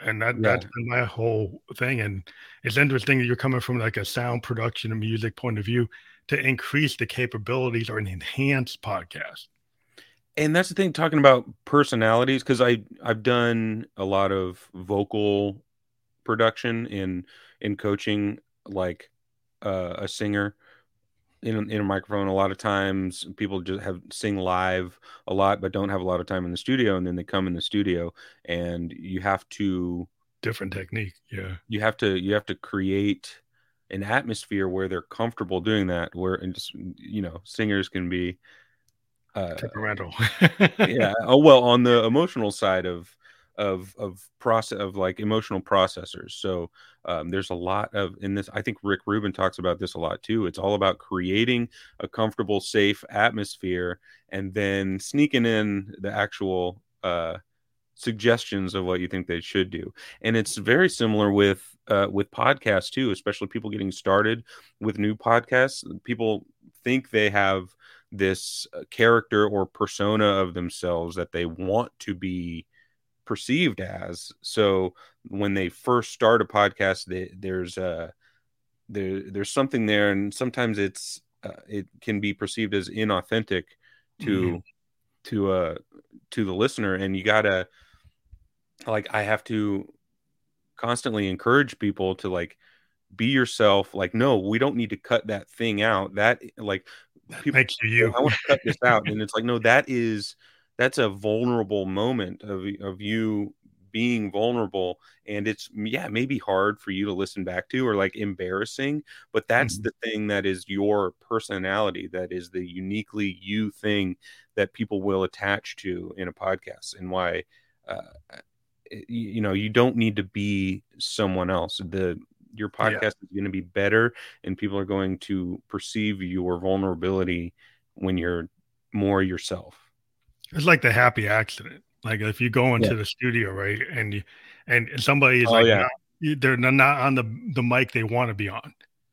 And that's been my whole thing. And it's interesting that you're coming from like a sound production and music point of view to increase the capabilities or an enhanced podcast. And that's the thing, talking about personalities, because I've done a lot of vocal production in coaching, like a singer in a microphone. A lot of times people just sing live a lot, but don't have a lot of time in the studio. And then they come in the studio and you have to different technique. Yeah. You have to create an atmosphere where they're comfortable doing that, where, and just, you know, singers can be, temperamental. Yeah. Oh, well, on the emotional side of process, of like emotional processors. So there's a lot of in this. I think Rick Rubin talks about this a lot too. It's all about creating a comfortable, safe atmosphere, and then sneaking in the actual suggestions of what you think they should do. And it's very similar with podcasts too, especially people getting started with new podcasts. People think they have this character or persona of themselves that they want to be perceived as. So when they first start a podcast, there's something there, and sometimes it can be perceived as inauthentic to the listener. And you gotta, like, I have to constantly encourage people to like be yourself. Like, no, we don't need to cut that thing out. That, like, that people, makes you. I want to cut this out, and it's like, no, that's a vulnerable moment of you being vulnerable. And it's, maybe hard for you to listen back to, or like embarrassing, but that's mm-hmm. the thing that is your personality. That is the uniquely you thing that people will attach to in a podcast, and why, you don't need to be someone else. Your podcast is going to be better, and people are going to perceive your vulnerability when you're more yourself. It's like the happy accident. Like if you go into the studio, right, and somebody is they're not on the mic they want to be on,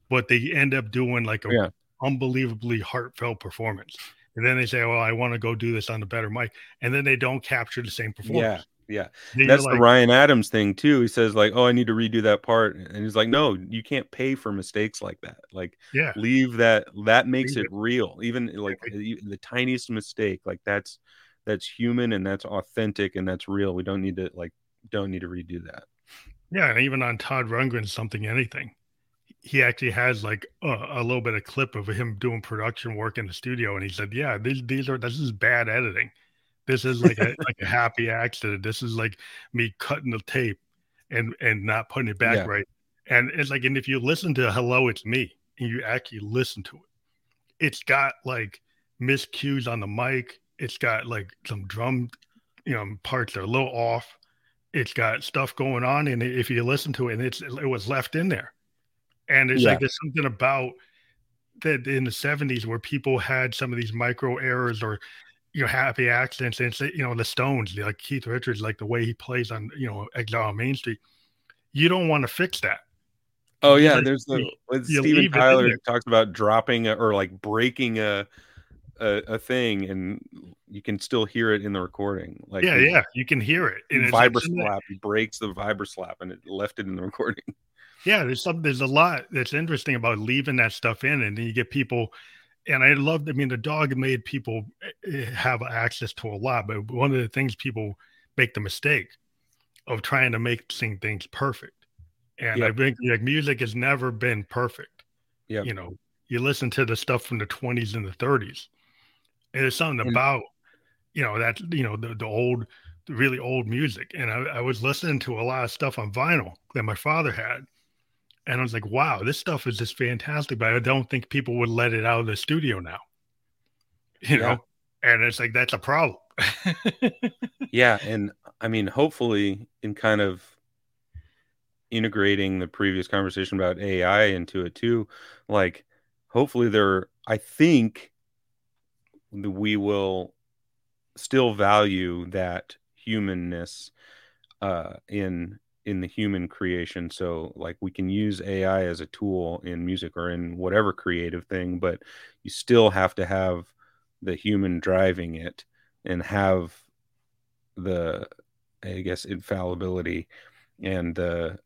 but they end up doing like an unbelievably heartfelt performance. And then they say, well, I want to go do this on a better mic. And then they don't capture the same performance. Yeah. Then that's like, the Ryan Adams thing too. He says like, oh, I need to redo that part. And he's like, no, you can't pay for mistakes like that. Like leave that makes it real. Even like the tiniest mistake, like that's human, and that's authentic, and that's real. We don't need to redo that. Yeah. And even on Todd Rundgren's Something Anything, he actually has like a little bit of clip of him doing production work in the studio. And he said, yeah, this is bad editing. This is like a happy accident. This is like me cutting the tape and not putting it back right. And it's like, and if you listen to Hello, It's Me, and you actually listen to it, it's got like miscues on the mic. It's got like some drum, parts that are a little off. It's got stuff going on, and if you listen to it, and it was left in there. And it's like there's something about that in the 70s where people had some of these micro errors or happy accidents. And the Stones, like Keith Richards, like the way he plays on Exile on Main Street. You don't want to fix that. Oh yeah, like, there's Steven Tyler talks about dropping or like breaking a thing, and you can still hear it in the recording. Like you can hear it. And vibra slap, he breaks the vibra slap, and it left it in the recording. Yeah, there's a lot that's interesting about leaving that stuff in, and then you get people. And the dog made people have access to a lot, but one of the things people make the mistake of trying to make things perfect. And I think like music has never been perfect. Yeah, you listen to the stuff from the 20s and the 30s. And there's something about, that, the old, really old music. And I was listening to a lot of stuff on vinyl that my father had. And I was like, wow, this stuff is just fantastic. But I don't think people would let it out of the studio now, know? And it's like, that's a problem. And I mean, hopefully in kind of integrating the previous conversation about AI into it too, like hopefully I think we will still value that humanness in the human creation. So like we can use AI as a tool in music or in whatever creative thing, but you still have to have the human driving it and have the, I guess, infallibility and the,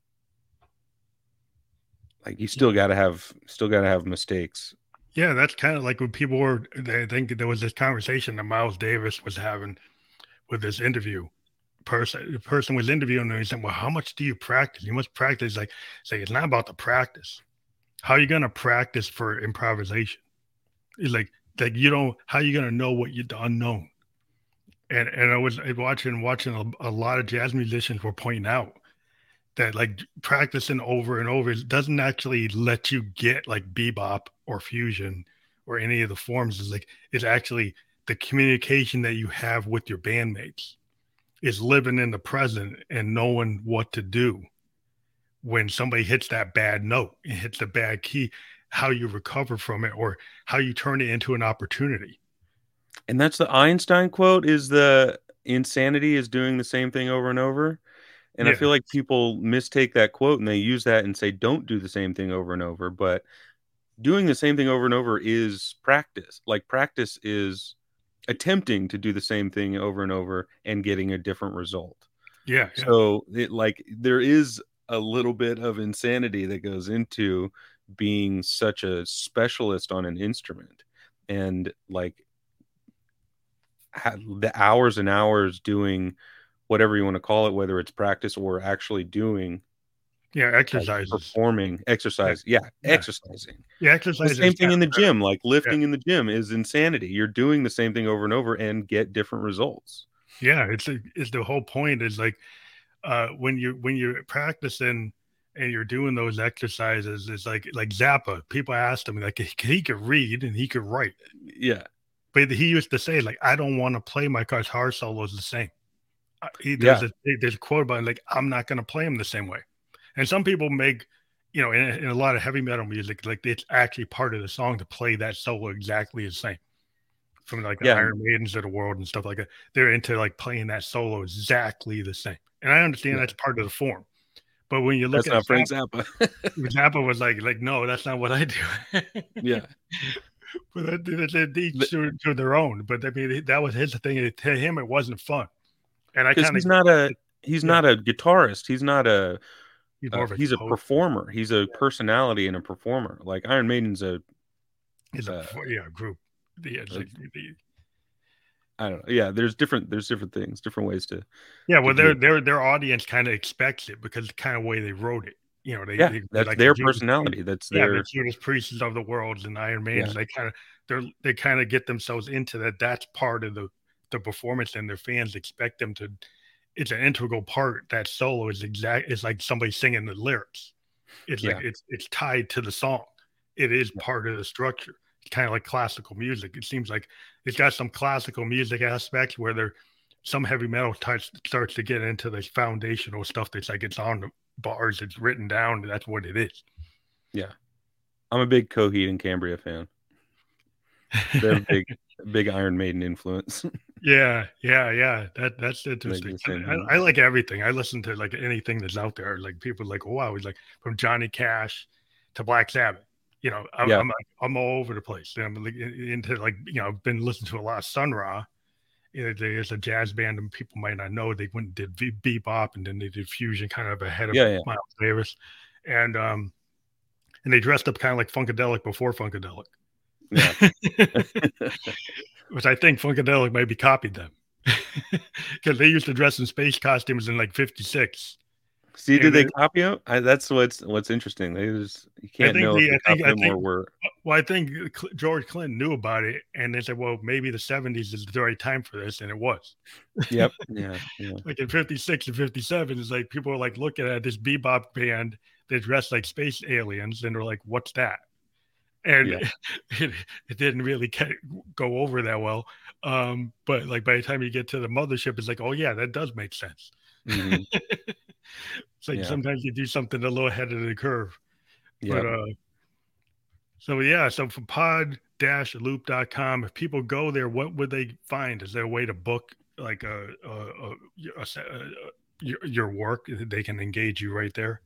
like, you still got to have mistakes. Yeah, that's kind of like when people were, I think there was this conversation that Miles Davis was having with this interview person. The person was interviewing him and he said, well, how much do you practice? You must practice. Like, say, it's not about the practice. How are you going to practice for improvisation? It's like you don't, how are you going to know what you the unknown? And I was watching a lot of jazz musicians were pointing out that like practicing over and over doesn't actually let you get like bebop or fusion or any of the forms. Is like it's actually the communication that you have with your bandmates is living in the present and knowing what to do when somebody hits that bad note and hits the bad key, how you recover from it or how you turn it into an opportunity. And that's the Einstein quote, is the insanity is doing the same thing over and over. And yeah. I feel like people mistake that quote and they use that and say, don't do the same thing over and over. But doing the same thing over and over is practice. Like practice is attempting to do the same thing over and over and getting a different result. Yeah. So it, like there is a little bit of insanity that goes into being such a specialist on an instrument. And like, the hours and hours doing whatever you want to call it, whether it's practice or actually doing exercises, like performing exercise. Yeah. Exercising. Yeah. Exercise. The same thing in the gym, like lifting in the gym is insanity. You're doing the same thing over and over and get different results. Yeah. It's the whole point is like, when you're practicing and you're doing those exercises, it's like Zappa, people asked him like he could read and he could write. Yeah. But he used to say, like, I don't want to play my guitar solos the same. There's a quote about, like, I'm not going to play them the same way. And some people make, you know, in a lot of heavy metal music, like, it's actually part of the song to play that solo exactly the same. From, like, the Iron Maidens of the world and stuff like that. They're into, like, playing that solo exactly the same. And I understand that's part of the form. But when you look at Frank Zappa, Zappa was like, no, that's not what I do. Yeah. But each to their own. But I mean, that was his thing. To him, it wasn't fun. And I kind of he's not a guitarist. He's a performer. He's a personality and a performer. Like Iron Maiden's a group. Yeah, I don't know. Yeah, there's different things, different ways to. Yeah, well, their audience kind of expects it because the kind of way they wrote it. You know, they that's like their personality. That's their Judas Priests of the world and Iron Maidens. Yeah. They kind of get themselves into that. That's part of the performance, and their fans expect them to. It's an integral part. That solo is exact. It's like somebody singing the lyrics. It's like it's tied to the song. It is part of the structure. It's kind of like classical music. It seems like it's got some classical music aspects where some heavy metal starts to get into this foundational stuff. That's like it's on the bars, it's written down, that's what it is. Yeah. I'm a big Coheed and Cambria fan. They're a big Iron Maiden influence. Yeah. That's interesting. I like everything. I listen to like anything that's out there. Like people like, oh, wow, it's like from Johnny Cash to Black Sabbath. You know, I'm all over the place. I'm into like, you know, I've been listening to a lot of Sun Ra. There's a jazz band, and people might not know they went and did bebop, and then they did fusion, kind of ahead of Miles Davis, and they dressed up kind of like Funkadelic before Funkadelic, which I think Funkadelic maybe copied them because they used to dress in space costumes in like '56. See, did they copy them? That's what's interesting. They just you can't know if they copied them or were. Well, I think George Clinton knew about it, and they said, "Well, maybe the '70s is the right time for this," and it was. Yep. Yeah. Like in '56 and '57, it's like people are like looking at this bebop band. They dressed like space aliens, and they're like, "What's that?" And it didn't really go over that well. But like by the time you get to the mothership, it's like, "Oh yeah, that does make sense." Mm-hmm. It's like sometimes you do something a little ahead of the curve. But so from pod-loop.com, if people go there, what would they find? Is there a way to book like a your work, they can engage you right there?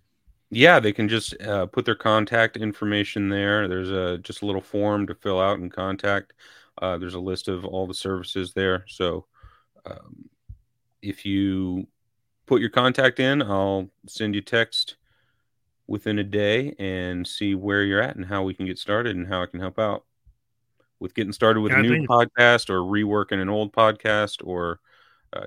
Yeah, they can just put their contact information there. There's just a little form to fill out and contact. There's a list of all the services there. So if you put your contact in, I'll send you text within a day and see where you're at and how we can get started and how I can help out with getting started with a new podcast or reworking an old podcast or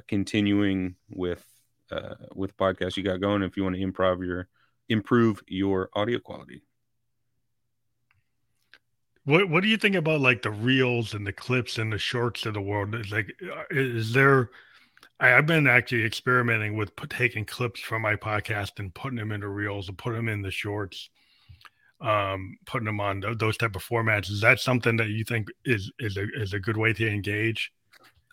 continuing with the podcast you got going if you want to improve your audio quality. What do you think about like the reels and the clips and the shorts of the world? It's like, is there, I've been actually experimenting with taking clips from my podcast and putting them into reels and putting them in the shorts, putting them on those type of formats. Is that something that you think is a good way to engage?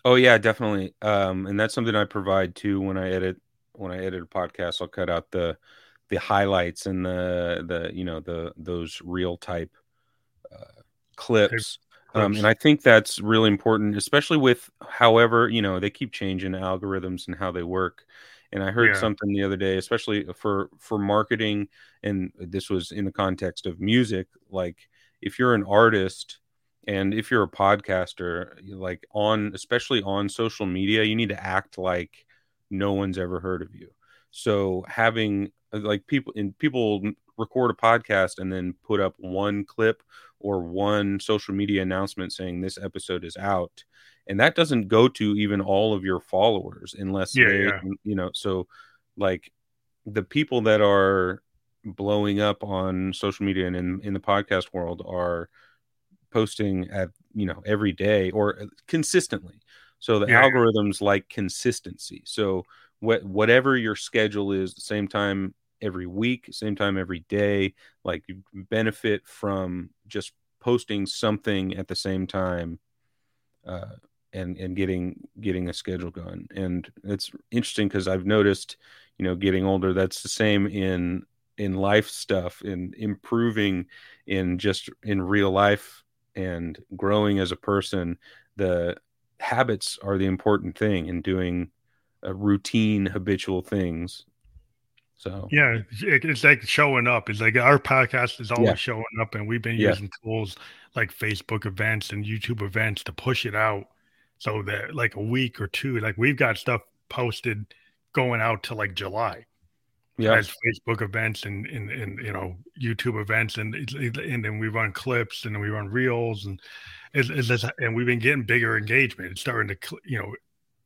Oh yeah, definitely. And that's something I provide too. When I edit a podcast, I'll cut out the highlights and those reel type clips. And I think that's really important, especially with however, they keep changing algorithms and how they work. And I heard something the other day, especially for marketing. And this was in the context of music. Like if you're an artist and if you're a podcaster, like especially on social media, you need to act like no one's ever heard of you. So having like people record a podcast and then put up one clip or one social media announcement saying this episode is out. And that doesn't go to even all of your followers unless so like the people that are blowing up on social media and in the podcast world are posting at, every day or consistently. So the algorithms like consistency. So whatever your schedule is, the same time every week, same time every day, like you benefit from just posting something at the same time and getting a schedule going. And it's interesting because I've noticed, getting older, that's the same in life stuff and improving in real life and growing as a person. The habits are the important thing and doing routine habitual things. So yeah, it's like showing up. It's like our podcast is always showing up, and we've been using tools like Facebook events and YouTube events to push it out so that like a week or two, like we've got stuff posted going out to like July. Yeah, as Facebook events and YouTube events, and then we run clips and then we run reels, and and we've been getting bigger engagement. It's starting to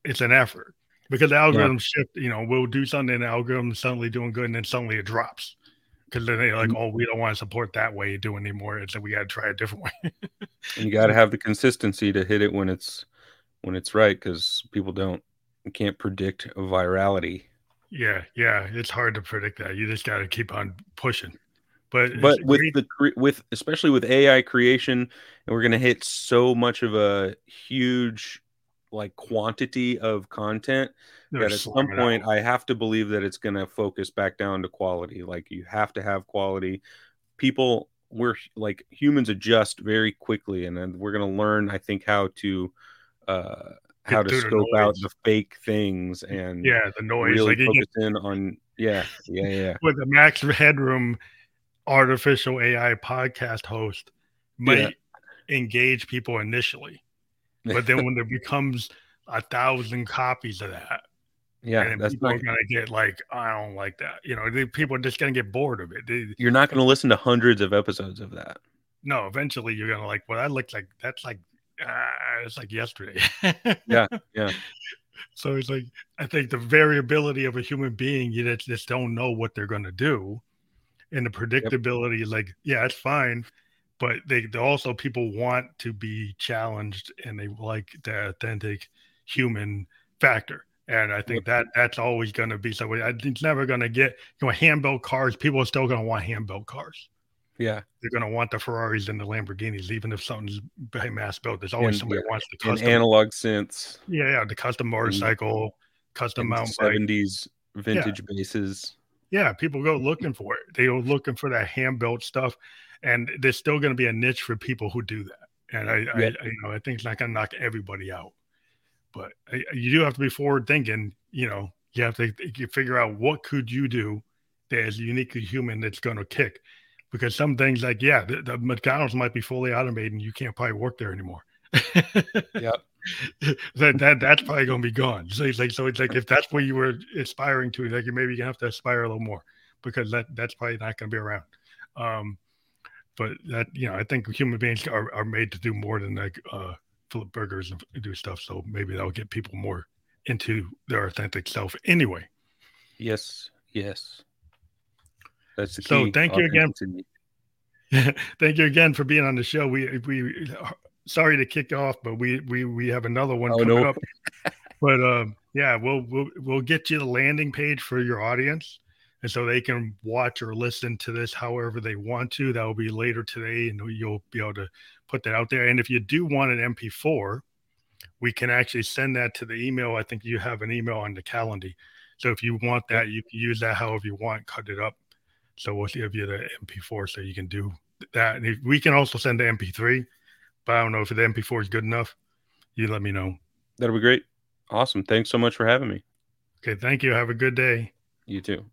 it's an effort. Because the algorithms shift, we'll do something and the algorithm is suddenly doing good and then suddenly it drops. Because then they're like, we don't want to support that way of doing anymore. It's like we got to try a different way. And you got to have the consistency to hit it when it's right, because people can't predict virality. Yeah. It's hard to predict that. You just got to keep on pushing. But especially with AI creation, and we're going to hit so much of a huge like quantity of content that at some point I have to believe that it's going to focus back down to quality. Like you have to have quality. People, we're like humans adjust very quickly, and then we're going to learn, I think, how to scope out the fake things and the noise. Really like focus in on with the Max Headroom artificial AI podcast host might engage people initially. But then when there becomes 1,000 copies of that, and that's people are going to get like, I don't like that. People are just going to get bored of it. You're not going to listen to hundreds of episodes of that. No, eventually you're going to like, well, that looks like that's like it's like yesterday. yeah. So it's like I think the variability of a human being, you just don't know what they're going to do, and the predictability is like, it's fine. But they also people want to be challenged, and they like the authentic human factor. And I think that's always going to be so. It's never going to get hand-built cars. People are still going to want hand-built cars. Yeah, they're going to want the Ferraris and the Lamborghinis, even if something's mass-built. There's always somebody wants the custom analog synths. Yeah, the custom motorcycle, custom mountain bike, 70s vintage bases. Yeah, people go looking for it. They go looking for that hand-built stuff. And there's still going to be a niche for people who do that. And I think it's not going to knock everybody out. But you do have to be forward thinking, You have to figure out what could you do that is uniquely human that's going to kick. Because some things like, yeah, the McDonald's might be fully automated and you can't probably work there anymore. Yep. That's probably going to be gone. So it's like if that's what you were aspiring to, like maybe you have to aspire a little more because that's probably not going to be around. But that, you know, I think human beings are made to do more than like flip burgers and do stuff. So maybe that'll get people more into their authentic self anyway. Yes. That's the key. So thank you again for being on the show. We sorry to kick off, but we have another one coming up. But yeah, we'll get you the landing page for your audience, and so they can watch or listen to this however they want to. That will be later today, and you'll be able to put that out there. And if you do want an MP4, we can actually send that to the email. I think you have an email on the calendar, so if you want that, you can use that however you want. Cut it up. So we'll give you the MP4 so you can do that. And we can also send the MP3, but I don't know if the MP4 is good enough. You let me know. That'll be great. Awesome. Thanks so much for having me. Okay. Thank you. Have a good day. You too.